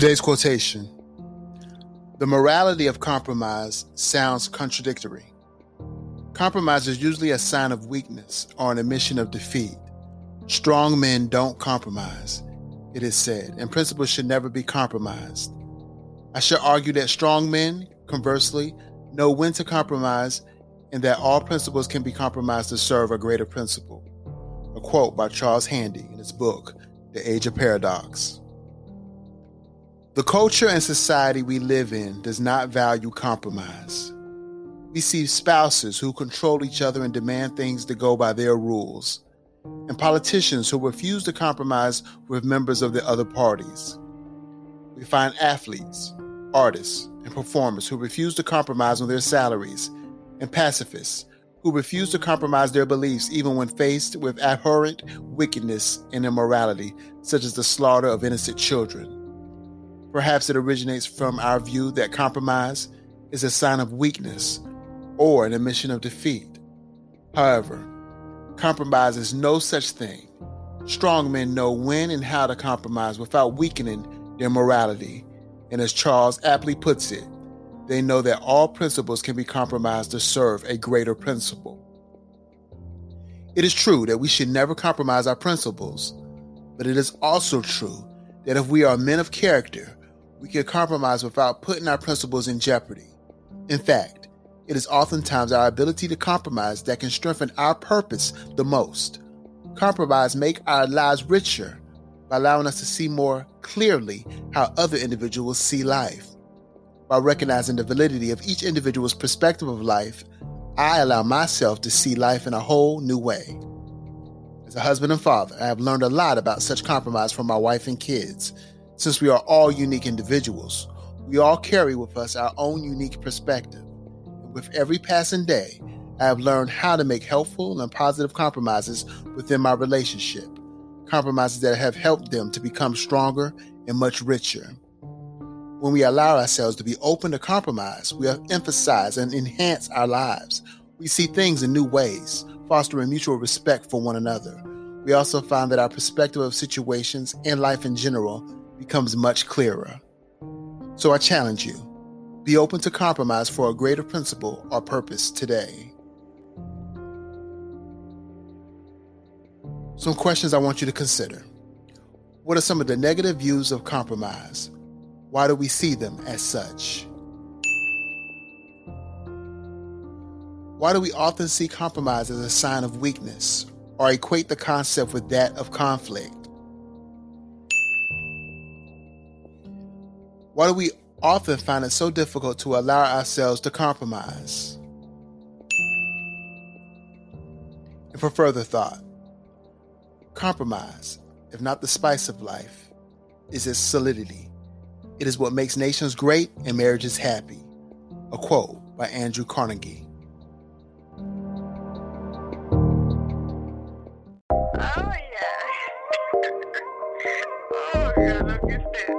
Today's quotation: the morality of compromise sounds contradictory. Compromise is usually a sign of weakness or an admission of defeat. Strong men don't compromise, it is said, and principles should never be compromised. I should argue that strong men, conversely, know when to compromise and that all principles can be compromised to serve a greater principle. A quote by Charles Handy in his book, The Age of Paradox. The culture and society we live in does not value compromise. We see spouses who control each other and demand things to go by their rules, and politicians who refuse to compromise with members of the other parties. We find athletes, artists, and performers who refuse to compromise on their salaries, and pacifists who refuse to compromise their beliefs even when faced with abhorrent wickedness and immorality, such as the slaughter of innocent children. Perhaps it originates from our view that compromise is a sign of weakness or an admission of defeat. However, compromise is no such thing. Strong men know when and how to compromise without weakening their morality. And as Charles aptly puts it, they know that all principles can be compromised to serve a greater principle. It is true that we should never compromise our principles, but it is also true that if we are men of character, we can compromise without putting our principles in jeopardy. In fact, it is oftentimes our ability to compromise that can strengthen our purpose the most. Compromise makes our lives richer by allowing us to see more clearly how other individuals see life. By recognizing the validity of each individual's perspective of life, I allow myself to see life in a whole new way. As a husband and father, I have learned a lot about such compromise from my wife and kids. Since we are all unique individuals, we all carry with us our own unique perspective. With every passing day, I have learned how to make helpful and positive compromises within my relationship, compromises that have helped them to become stronger and much richer. When we allow ourselves to be open to compromise, we emphasize and enhance our lives. We see things in new ways, fostering mutual respect for one another. We also find that our perspective of situations and life in general becomes much clearer. So I challenge you, be open to compromise for a greater principle or purpose today. Some questions I want you to consider. What are some of the negative views of compromise? Why do we see them as such? Why do we often see compromise as a sign of weakness or equate the concept with that of conflict? Why do we often find it so difficult to allow ourselves to compromise? And for further thought, compromise, if not the spice of life, is its solidity. It is what makes nations great and marriages happy. A quote by Andrew Carnegie. Oh, yeah. Oh, yeah, look at this.